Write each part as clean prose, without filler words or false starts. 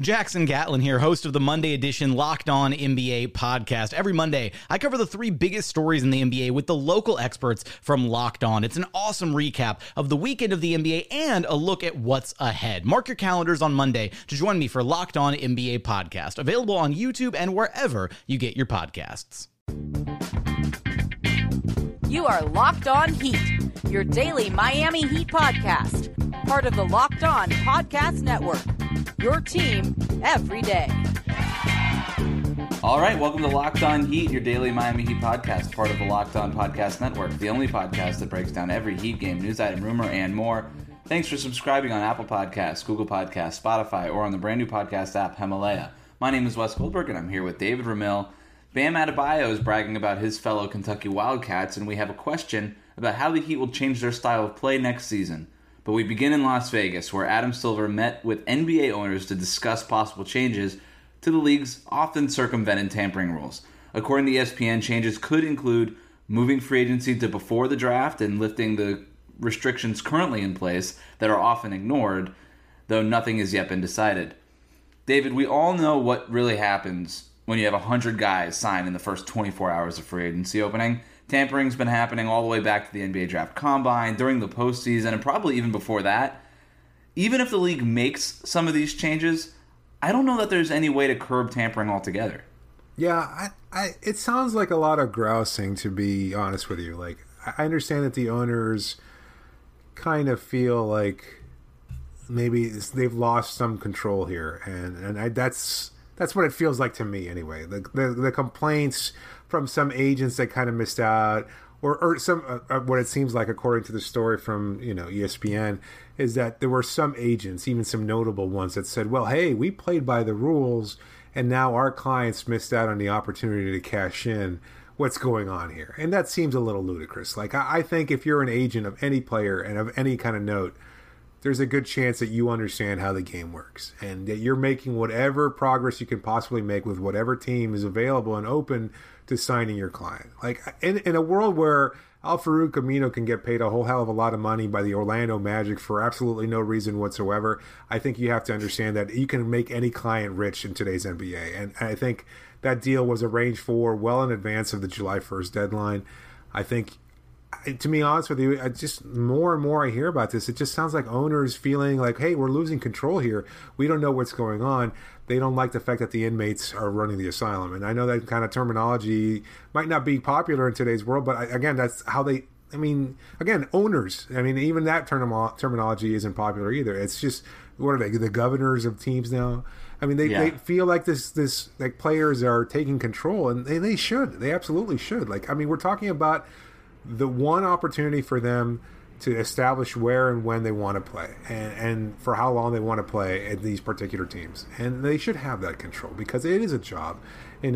Jackson Gatlin here, host of the Monday edition Locked On NBA podcast. Every Monday, I cover the 3 biggest stories in the NBA with the local experts from Locked On. It's an awesome recap of the weekend of the NBA and a look at what's ahead. Mark your calendars on Monday to join me for Locked On NBA podcast, available on YouTube and wherever you get your podcasts. You are Locked On Heat, your daily Miami Heat podcast, part of the Locked On Podcast Network. Your team every day. All right, welcome to Locked On Heat, your daily Miami Heat podcast, part of the Locked On Podcast Network, the only podcast that breaks down every Heat game, news item, rumor, and more. Thanks for subscribing on Apple Podcasts, Google Podcasts, Spotify, or on the brand new podcast app, Himalaya. My name is Wes Goldberg, and I'm here with David Ramil. Bam Adebayo is bragging about his fellow Kentucky Wildcats, and we have a question about how the Heat will change their style of play next season. But we begin in Las Vegas, where Adam Silver met with NBA owners to discuss possible changes to the league's often circumvented tampering rules. According to ESPN, changes could include moving free agency to before the draft and lifting the restrictions currently in place that are often ignored, though nothing has yet been decided. David, we all know what really happens when you have 100 guys sign in the first 24 hours of free agency opening. Tampering's been happening all the way back to the NBA Draft Combine, during the postseason, and probably even before that. Even if the league makes some of these changes, I don't know that there's any way to curb tampering altogether. Yeah, it sounds like a lot of grousing, to be honest with you. Like, I understand that the owners kind of feel like maybe they've lost some control here, and that's what it feels like to me anyway. The complaints from some agents that kind of missed out, or some what it seems like, according to the story from ESPN, is that there were some agents, even some notable ones, that said, well, hey, we played by the rules, and now our clients missed out on the opportunity to cash in. What's going on here? And that seems a little ludicrous. Like, I think if you're an agent of any player and of any kind of note, there's a good chance that you understand how the game works and that you're making whatever progress you can possibly make with whatever team is available and open to signing your client. Like, in a world where Al-Farouq Aminu can get paid a whole hell of a lot of money by the Orlando Magic for absolutely no reason whatsoever, I think you have to understand that you can make any client rich in today's NBA. And I think that deal was arranged for well in advance of the July 1st deadline. I think, to be honest with you, I just, more and more I hear about this, it just sounds like owners feeling like, hey, we're losing control here. We don't know what's going on. They don't like the fact that the inmates are running the asylum. And I know that kind of terminology might not be popular in today's world, but again, that's how they, owners. I mean, even that terminology isn't popular either. It's just, what are they, the governors of teams now? I mean, they feel like this like players are taking control, and they should. They absolutely should. Like, I mean, we're talking about the one opportunity for them to establish where and when they want to play and for how long they want to play at these particular teams. And they should have that control because it is a job. I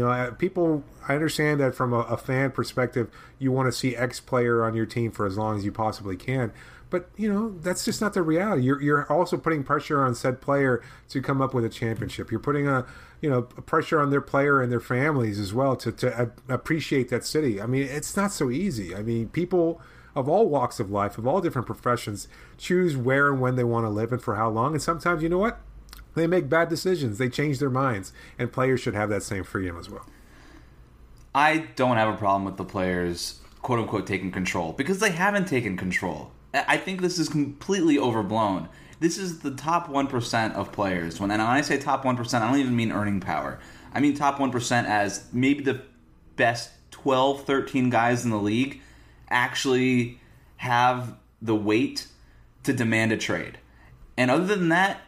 understand that from a fan perspective, you want to see X player on your team for as long as you possibly can. But, that's just not the reality. You're also putting pressure on said player to come up with a championship. You're putting pressure on their player and their families as well to appreciate that city. I mean, it's not so easy. I mean, people of all walks of life, of all different professions, choose where and when they want to live and for how long. And sometimes, you know what? They make bad decisions. They change their minds. And players should have that same freedom as well. I don't have a problem with the players, quote-unquote, taking control, because they haven't taken control. I think this is completely overblown. This is the top 1% of players. And when I say top 1%, I don't even mean earning power. I mean top 1% as maybe the best 12, 13 guys in the league actually have the weight to demand a trade. And other than that,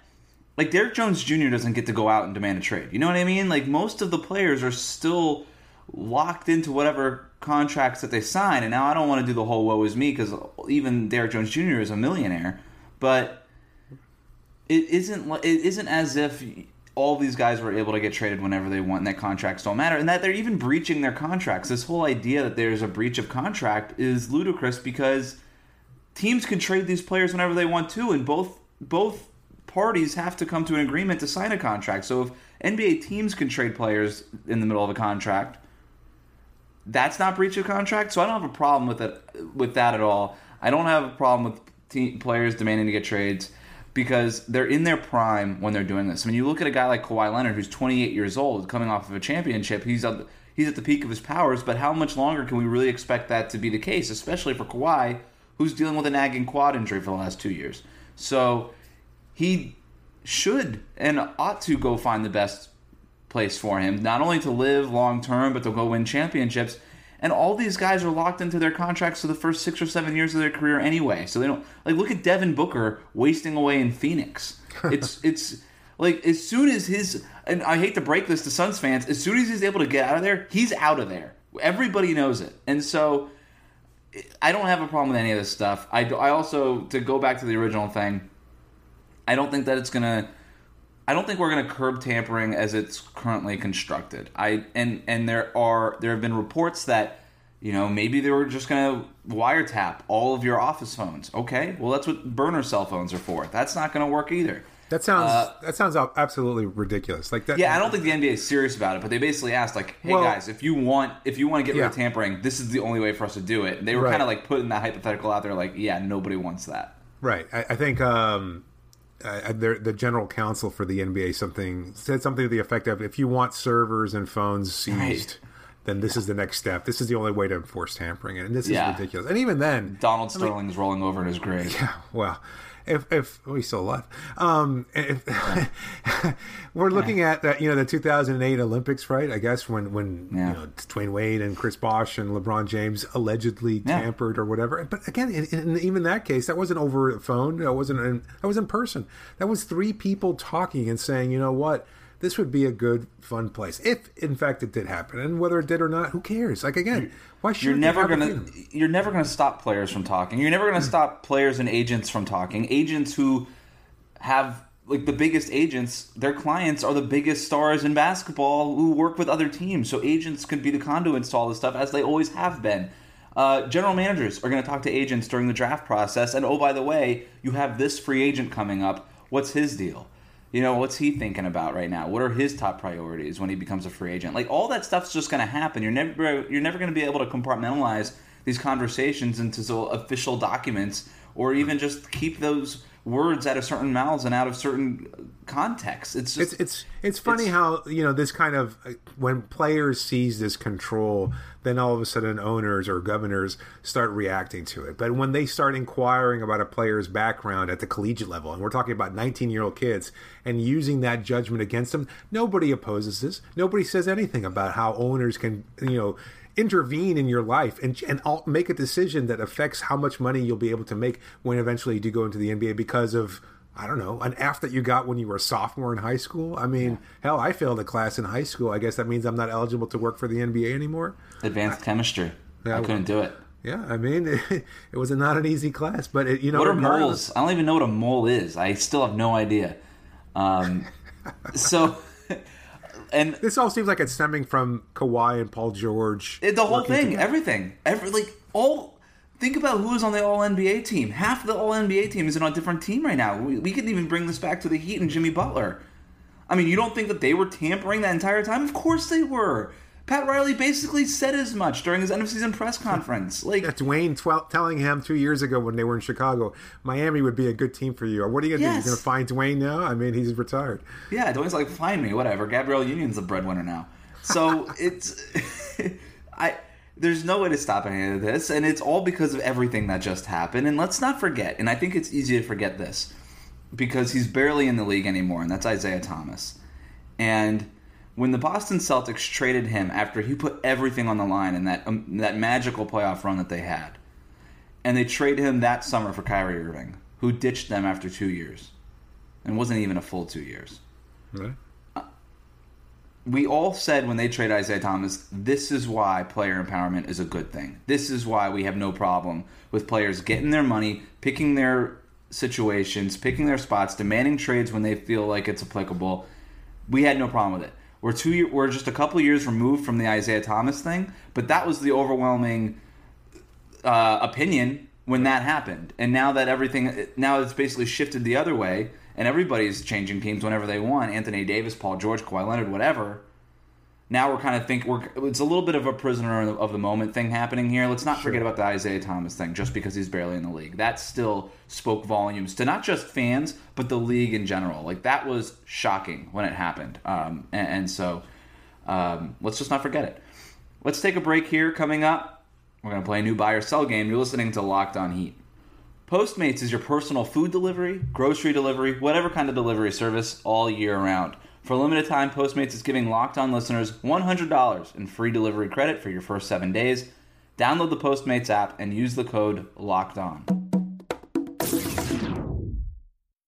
like, Derrick Jones Jr. doesn't get to go out and demand a trade. You know what I mean? Like, most of the players are still locked into whatever contracts that they sign. And now I don't want to do the whole woe is me, because even Derrick Jones Jr. is a millionaire. But it isn't as if all these guys were able to get traded whenever they want and that contracts don't matter, and that they're even breaching their contracts. This whole idea that there's a breach of contract is ludicrous, because teams can trade these players whenever they want to, and both parties have to come to an agreement to sign a contract. So if NBA teams can trade players in the middle of a contract, that's not breach of contract. So I don't have a problem with that at all. I don't have a problem with players demanding to get trades, because they're in their prime when they're doing this. When you look at a guy like Kawhi Leonard, who's 28 years old, coming off of a championship, he's at the peak of his powers, but how much longer can we really expect that to be the case, especially for Kawhi, who's dealing with a nagging quad injury for the last 2 years. So he should and ought to go find the best place for him, not only to live long-term, but to go win championships. And all these guys are locked into their contracts for the first 6 or 7 years of their career anyway. So they don't, like, look at Devin Booker wasting away in Phoenix. It's like, as soon as and I hate to break this to Suns fans, as soon as he's able to get out of there, he's out of there. Everybody knows it. And so I don't have a problem with any of this stuff. I also, to go back to the original thing, I don't think we're going to curb tampering as it's currently constructed. There have been reports that, you know, maybe they were just going to wiretap all of your office phones. Okay, well, that's what burner cell phones are for. That's not going to work either. That sounds absolutely ridiculous. Like that. Yeah, I don't think the NBA is serious about it, but they basically asked, like, "Hey, guys, if you want to get rid of tampering, this is the only way for us to do it." And they were kind of like putting that hypothetical out there, like, "Yeah, nobody wants that." Right. I think. The general counsel for the NBA said something to the effect of, if you want servers and phones seized, then this is the next step. This is the only way to enforce tampering. And this is ridiculous. And even then, Donald Sterling's rolling over in his grave. Yeah, well, if he's still alive. We're looking at that, you know, the 2008 Olympics, right? I guess when you know, Dwyane Wade and Chris Bosh and LeBron James allegedly tampered or whatever. But again, in even that case, that wasn't over the phone. That was in person. That was three people talking and saying, you know what, this would be a good, fun place if, in fact, it did happen. And whether it did or not, who cares? Like, again, why should you're never going to stop players from talking. You're never going to stop players and agents from talking. Agents who have, like, the biggest agents, their clients are the biggest stars in basketball who work with other teams. So agents could be the conduits to all this stuff, as they always have been. General managers are going to talk to agents during the draft process. And, oh, by the way, you have this free agent coming up. What's his deal? You know, what's he thinking about right now? What are his top priorities when he becomes a free agent? Like, all that stuff's just going to happen. You're never going to be able to compartmentalize these conversations into official documents, or even just keep those words out of certain mouths and out of certain contexts. It's just, it's funny how, you know, this kind of, when players seize this control, then all of a sudden owners or governors start reacting to it. But when they start inquiring about a player's background at the collegiate level, and we're talking about 19-year-old kids, and using that judgment against them, nobody opposes this. Nobody says anything about how owners can, you know, intervene in your life and make a decision that affects how much money you'll be able to make when eventually you do go into the NBA because of, I don't know, an F that you got when you were a sophomore in high school. I mean, hell, I failed a class in high school. I guess that means I'm not eligible to work for the NBA anymore. Advanced chemistry. I couldn't do it. Yeah, I mean, it was not an easy class, but it, you know. What are moles? I don't even know what a mole is. I still have no idea. And this all seems like it's stemming from Kawhi and Paul George. The whole thing, think about who is on the All-NBA team. Half the All-NBA team is on a different team right now. We could even bring this back to the Heat and Jimmy Butler. I mean, you don't think that they were tampering that entire time? Of course they were. Pat Riley basically said as much during his end-of-season press conference. Like, Dwyane telling him 2 years ago when they were in Chicago, Miami would be a good team for you. Or what are you going to do? You're going to find Dwyane now? I mean, he's retired. Yeah, Dwyane's like, find me, whatever. Gabrielle Union's the breadwinner now. So it's There's no way to stop any of this, and it's all because of everything that just happened. And let's not forget, and I think it's easy to forget this, because he's barely in the league anymore, and that's Isaiah Thomas. And when the Boston Celtics traded him after he put everything on the line in that magical playoff run that they had, and they traded him that summer for Kyrie Irving, who ditched them after 2 years, and wasn't even a full 2 years. Really? We all said when they trade Isaiah Thomas, this is why player empowerment is a good thing. This is why we have no problem with players getting their money, picking their situations, picking their spots, demanding trades when they feel like it's applicable. We had no problem with it. We're just a couple years removed from the Isaiah Thomas thing, but that was the overwhelming opinion when that happened. And now that now it's basically shifted the other way. And everybody's changing teams whenever they want. Anthony Davis, Paul George, Kawhi Leonard, whatever. Now we're kind of it's a little bit of a prisoner of the moment thing happening here. Let's not forget about the Isaiah Thomas thing, just because he's barely in the league. That still spoke volumes to not just fans, but the league in general. Like, that was shocking when it happened. So let's just not forget it. Let's take a break here. Coming up, we're going to play a new buy or sell game. You're listening to Locked On Heat. Postmates is your personal food delivery, grocery delivery, whatever kind of delivery service all year round. For a limited time, Postmates is giving Locked On listeners $100 in free delivery credit for your first 7 days. Download the Postmates app and use the code LOCKEDON.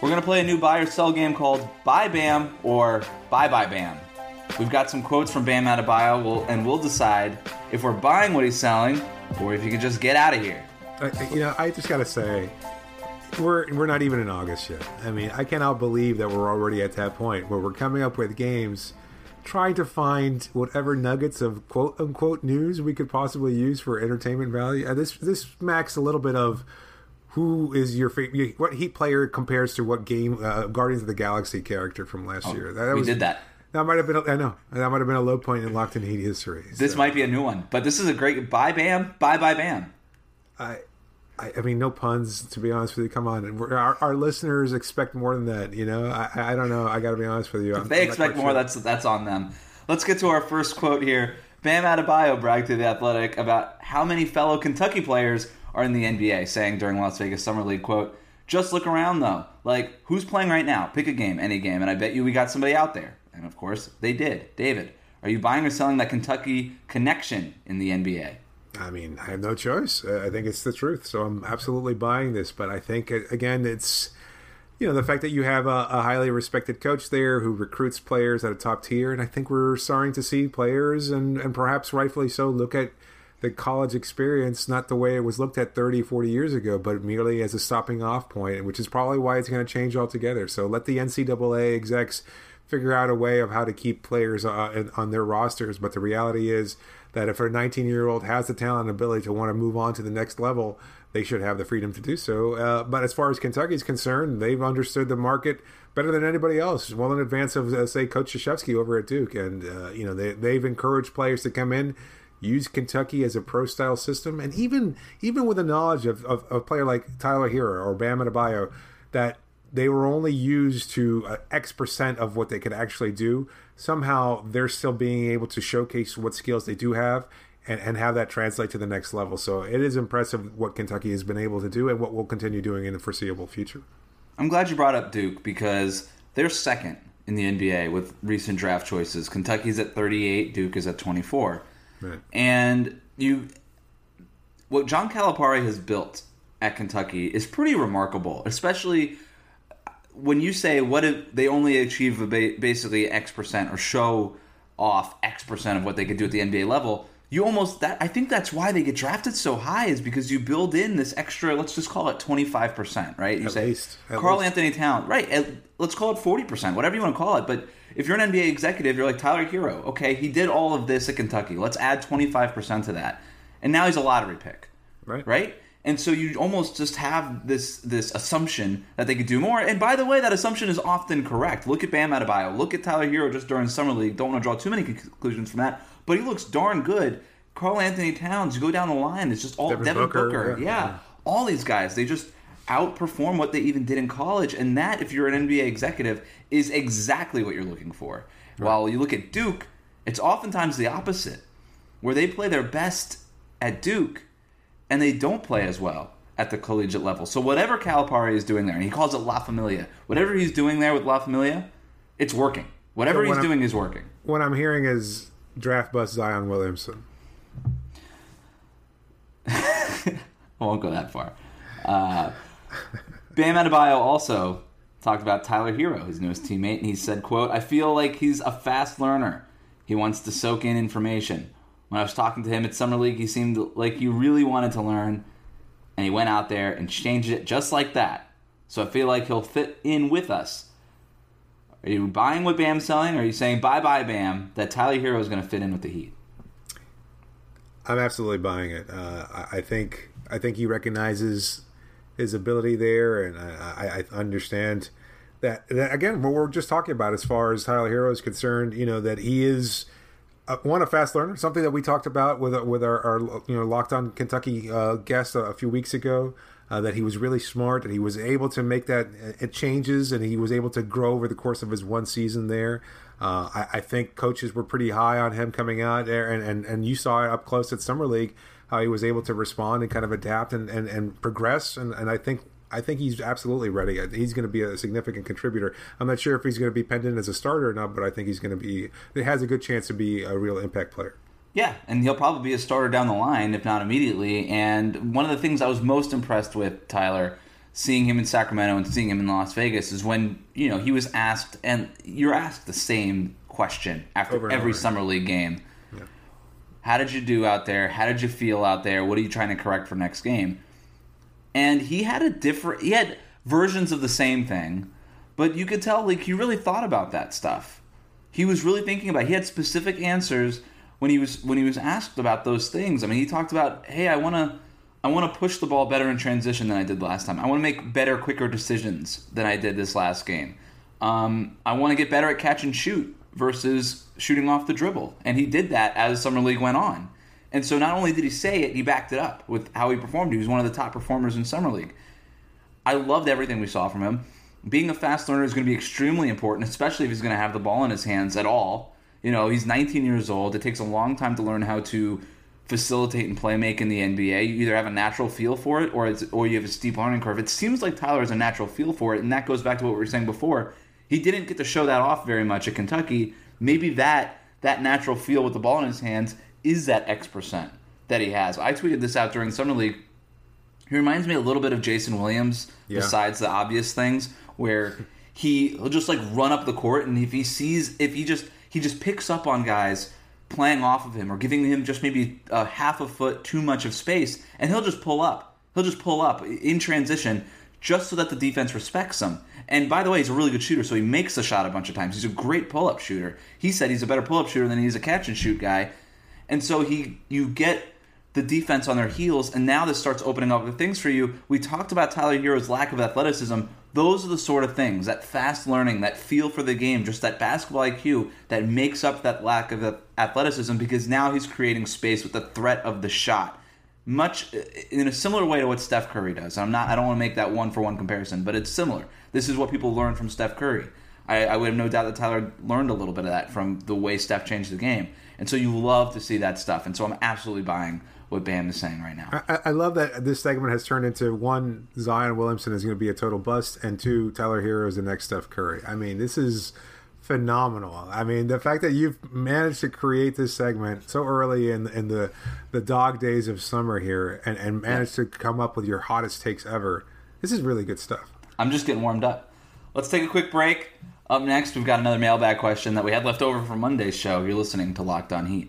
We're going to play a new buy or sell game called Buy Bam or Bye Bye Bam. We've got some quotes from Bam Adebayo, and we'll decide if we're buying what he's selling or if he can just get out of here. I just got to say, we're not even in August yet. I mean, I cannot believe that we're already at that point where we're coming up with games, trying to find whatever nuggets of quote-unquote news we could possibly use for entertainment value. This smacks a little bit of who is your favorite? What Heat player compares to what game Guardians of the Galaxy character from last year? We did that. That might have been a low point in Locked In Heat history. This might be a new one, but this is a great Bye Bam, Bye Bye Bam. I mean, no puns, to be honest with you. Come on, our listeners expect more than that. I don't know. I got to be honest with you. If they expect more, sure, that's on them. Let's get to our first quote here. Bam Adebayo bragged to The Athletic about how many fellow Kentucky players are in the NBA, saying during Las Vegas Summer League, quote, "Just look around, though. Like, who's playing right now? Pick a game, any game, and I bet you we got somebody out there." And, of course, they did. David, are you buying or selling that Kentucky connection in the NBA? I mean, I have no choice. I think it's the truth, so I'm absolutely buying this. But I think, again, it's, the fact that you have a highly respected coach there who recruits players at a top tier, and I think we're starting to see players, and perhaps rightfully so, look at the college experience, not the way it was looked at 30, 40 years ago, but merely as a stopping off point, which is probably why it's going to change altogether. So let the NCAA execs figure out a way of how to keep players on their rosters. But the reality is that if a 19-year-old has the talent and ability to want to move on to the next level, they should have the freedom to do so. But as far as Kentucky is concerned, they've understood the market better than anybody else, well in advance of, say, Coach Krzyzewski over at Duke. And, they've encouraged players to come in, use Kentucky as a pro-style system, and even with the knowledge of a player like Tyler Herro or Bam Adebayo, that they were only used to X percent of what they could actually do, somehow they're still being able to showcase what skills they do have and have that translate to the next level. So it is impressive what Kentucky has been able to do and what we'll continue doing in the foreseeable future. I'm glad you brought up Duke, because they're second in the NBA with recent draft choices. Kentucky's at 38, Duke is at 24. Right. And what John Calipari has built at Kentucky is pretty remarkable, especially when you say what if they only achieve basically X percent or show off X percent of what they could do at the NBA level. you almost that. I think that's why they get drafted so high, is because you build in this extra. Let's just call it 25%, right? You say Karl-Anthony Towns, right? Let's call it 40%, whatever you want to call it. But if you're an NBA executive, you're like Tyler Herro. Okay, he did all of this at Kentucky. Let's add 25% to that, and now he's a lottery pick, right? And so you almost just have this assumption that they could do more. And by the way, that assumption is often correct. Look at Bam Adebayo. Look at Tyler Herro just during Summer League. Don't want to draw too many conclusions from that. But he looks darn good. Karl-Anthony Towns, you go down the line, it's just all Devin Booker. Yeah. All these guys, they just outperform what they even did in college. And that, if you're an NBA executive, is exactly what you're looking for. Right. While you look at Duke, it's oftentimes the opposite, where they play their best at Duke, and they don't play as well at the collegiate level. So whatever Calipari is doing there, and he calls it La Familia, whatever he's doing there with La Familia, it's working. Whatever he's doing is working. What I'm hearing is draft bust Zion Williamson. I won't go that far. Bam Adebayo also talked about Tyler Herro, his newest teammate, and he said, quote, "I feel like he's a fast learner. He wants to soak in information. When I was talking to him at Summer League, he seemed like he really wanted to learn, and he went out there and changed it just like that. So I feel like he'll fit in with us." Are you buying what Bam's selling, or are you saying, bye-bye, Bam, that Tyler Herro is going to fit in with the Heat? I'm absolutely buying it. I think he recognizes his ability there, and I understand that, again, what we're just talking about as far as Tyler Herro is concerned, you know, that he is... One, a fast learner, something that we talked about with our Locked On Kentucky guest a few weeks ago, that he was really smart and he was able to make that changes, and he was able to grow over the course of his one season there. I think coaches were pretty high on him coming out there, and you saw it up close at Summer League how he was able to respond and kind of adapt and progress, and I think he's absolutely ready. He's going to be a significant contributor. I'm not sure if he's going to be penned in as a starter or not, but I think he's going to be. He has a good chance to be a real impact player. Yeah, and he'll probably be a starter down the line, if not immediately. And one of the things I was most impressed with Tyler, seeing him in Sacramento and seeing him in Las Vegas, is when he was asked, and you're asked the same question after every Summer League game. Yeah. How did you do out there? How did you feel out there? What are you trying to correct for next game? And he had versions of the same thing, but you could tell, like, he really thought about that stuff. He was really thinking about it. He had specific answers when he was asked about those things. I mean, he talked about, hey, I wanna push the ball better in transition than I did last time. I wanna make better, quicker decisions than I did this last game. I wanna get better at catch and shoot versus shooting off the dribble. And he did that as Summer League went on. And so not only did he say it, he backed it up with how he performed. He was one of the top performers in Summer League. I loved everything we saw from him. Being a fast learner is going to be extremely important, especially if he's going to have the ball in his hands at all. He's 19 years old. It takes a long time to learn how to facilitate and play make in the NBA. You either have a natural feel for it or you have a steep learning curve. It seems like Tyler has a natural feel for it, and that goes back to what we were saying before. He didn't get to show that off very much at Kentucky. Maybe that natural feel with the ball in his hands is that X% that he has. I tweeted this out during Summer League. He reminds me a little bit of Jason Williams, besides the obvious things, where he'll just like run up the court, and if he just picks up on guys playing off of him or giving him just maybe a half a foot too much of space, and he'll just pull up. He'll just pull up in transition just so that the defense respects him. And by the way, he's a really good shooter, so he makes the shot a bunch of times. He's a great pull-up shooter. He said he's a better pull-up shooter than he's a catch-and-shoot guy. And so you get the defense on their heels, and now this starts opening up the things for you. We talked about Tyler Herro's lack of athleticism. Those are the sort of things, that fast learning, that feel for the game, just that basketball IQ that makes up that lack of athleticism, because now he's creating space with the threat of the shot. Much in a similar way to what Steph Curry does. I don't want to make that one-for-one comparison, but it's similar. This is what people learn from Steph Curry. I would have no doubt that Tyler learned a little bit of that from the way Steph changed the game. And so you love to see that stuff. And so I'm absolutely buying what Bam is saying right now. I love that this segment has turned into, one, Zion Williamson is going to be a total bust, and two, Tyler Herro is the next Steph Curry. I mean, this is phenomenal. I mean, the fact that you've managed to create this segment so early in the dog days of summer here and managed to come up with your hottest takes ever, this is really good stuff. I'm just getting warmed up. Let's take a quick break. Up next, we've got another mailbag question that we had left over from Monday's show. You're listening to Locked On Heat.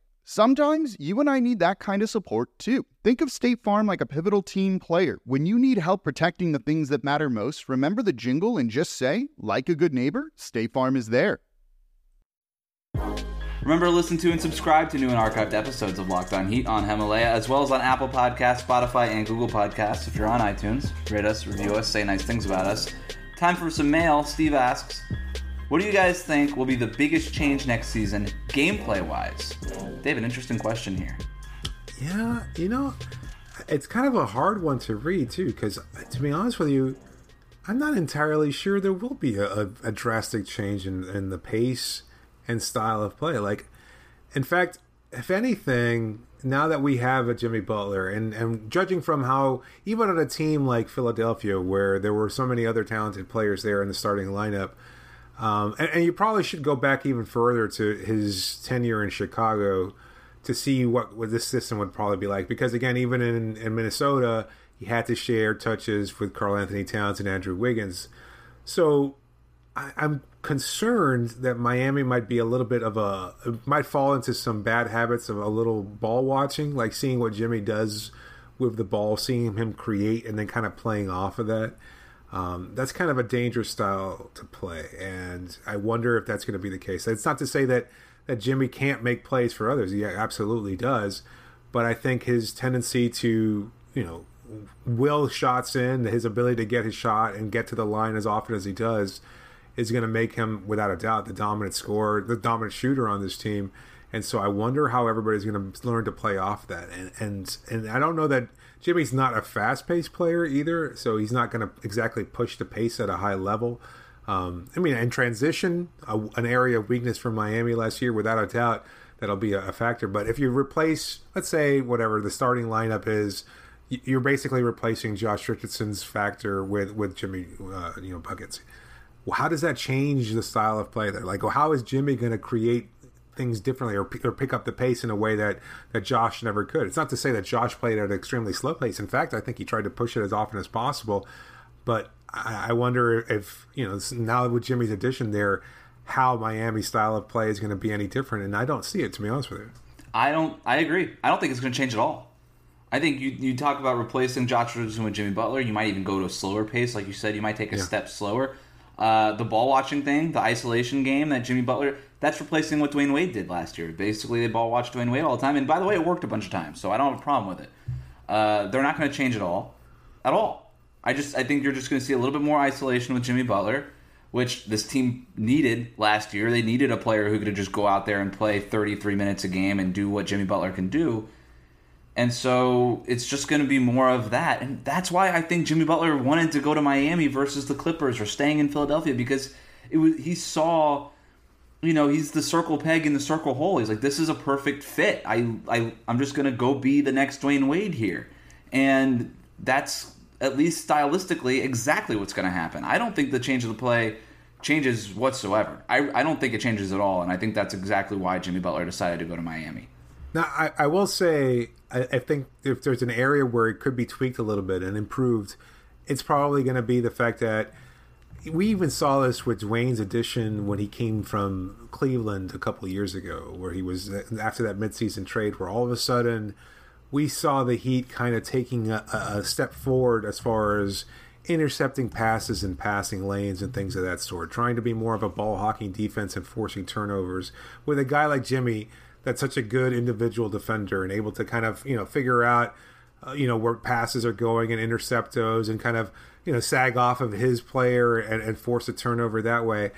Sometimes you and I need that kind of support too. Think of State Farm like a pivotal team player. When you need help protecting the things that matter most, remember the jingle and just say, like a good neighbor, State Farm is there. Remember to listen to and subscribe to new and archived episodes of Locked On Heat on Himalaya, as well as on Apple Podcasts, Spotify, and Google Podcasts. If you're on iTunes, rate us, review us, say nice things about us. Time for some mail. Steve asks, what do you guys think will be the biggest change next season, gameplay-wise? They have an interesting question here. Yeah, you know, it's kind of a hard one to read, too, because to be honest with you, I'm not entirely sure there will be a drastic change in the pace and style of play. Like, in fact, if anything, now that we have a Jimmy Butler, and judging from how, even on a team like Philadelphia, where there were so many other talented players there in the starting lineup, and you probably should go back even further to his tenure in Chicago to see what this system would probably be like. Because, again, even in Minnesota, he had to share touches with Karl-Anthony Towns and Andrew Wiggins. So I'm concerned that Miami might be a little bit of might fall into some bad habits of a little ball watching, like seeing what Jimmy does with the ball, seeing him create, and then kind of playing off of that. That's kind of a dangerous style to play, and I wonder if that's going to be the case. It's not to say that Jimmy can't make plays for others. He absolutely does, but I think his tendency to, you know, will shots in, his ability to get his shot and get to the line as often as he does is going to make him, without a doubt, the dominant scorer, the dominant shooter on this team. And so I wonder how everybody's going to learn to play off that. And I don't know that Jimmy's not a fast-paced player either, so he's not going to exactly push the pace at a high level. In transition, an area of weakness for Miami last year, without a doubt, that'll be a factor. But if you replace, let's say, whatever the starting lineup is, you're basically replacing Josh Richardson's factor with Jimmy, buckets. Well, how does that change the style of play there? Like, well, how is Jimmy going to create things differently or pick up the pace in a way that Josh never could? It's not to say that Josh played at an extremely slow pace. In fact, I think he tried to push it as often as possible. But I wonder if, now with Jimmy's addition there, how Miami's style of play is going to be any different. And I don't see it, to be honest with you. I agree. I don't think it's going to change at all. I think you talk about replacing Josh Richardson with Jimmy Butler. You might even go to a slower pace. Like you said, you might take a step slower. The ball-watching thing, the isolation game that Jimmy Butler, that's replacing what Dwyane Wade did last year. Basically, they ball-watched Dwyane Wade all the time. And by the way, it worked a bunch of times, so I don't have a problem with it. They're not going to change at all. I think you're just going to see a little bit more isolation with Jimmy Butler, which this team needed last year. They needed a player who could just go out there and play 33 minutes a game and do what Jimmy Butler can do. And so it's just going to be more of that. And that's why I think Jimmy Butler wanted to go to Miami versus the Clippers or staying in Philadelphia, because he saw, he's the circle peg in the circle hole. He's like, this is a perfect fit. I'm just going to go be the next Dwyane Wade here. And that's, at least stylistically, exactly what's going to happen. I don't think the change of the play changes whatsoever. I don't think it changes at all. And I think that's exactly why Jimmy Butler decided to go to Miami. Now, I will say, I think if there's an area where it could be tweaked a little bit and improved, it's probably going to be the fact that we even saw this with Dwyane's addition when he came from Cleveland a couple of years ago, where he was after that midseason trade, where all of a sudden we saw the Heat kind of taking a step forward as far as intercepting passes and passing lanes and things of that sort, trying to be more of a ball-hawking defense and forcing turnovers with a guy like Jimmy that's such a good individual defender and able to kind of, figure out where passes are going and interceptos and kind of, sag off of his player and force a turnover that way,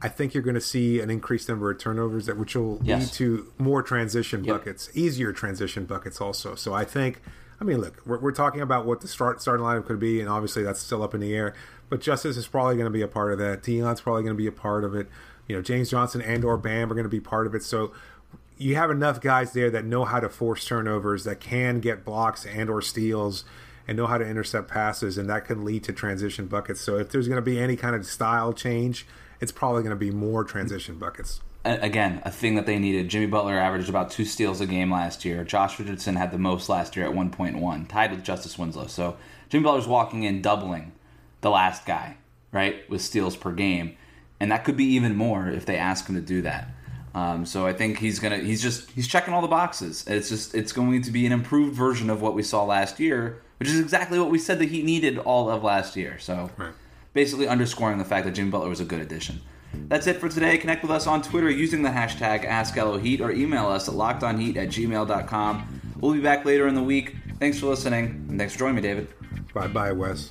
I think you're going to see an increased number of turnovers, that which will lead to more transition buckets, easier transition buckets also. So I think, look, we're talking about what the starting lineup could be, and obviously that's still up in the air. But Justice is probably going to be a part of that. Dion's probably going to be a part of it. James Johnson and or Bam are going to be part of it. So you have enough guys there that know how to force turnovers, that can get blocks and or steals, and know how to intercept passes, and that can lead to transition buckets. So if there's going to be any kind of style change, it's probably going to be more transition buckets. Again, a thing that they needed. Jimmy Butler averaged about 2 steals a game last year. Josh Richardson had the most last year at 1.1, tied with Justice Winslow. So Jimmy Butler's walking in doubling the last guy, right, with steals per game. And that could be even more if they ask him to do that. So I think he's checking all the boxes. It's going to be an improved version of what we saw last year, which is exactly what we said that he needed all of last year. So basically underscoring the fact that Jimmy Butler was a good addition. That's it for today. Connect with us on Twitter using the hashtag AskLOHeat or email us at lockedonheat@gmail.com. We'll be back later in the week. Thanks for listening, and thanks for joining me, David. Bye-bye, Wes.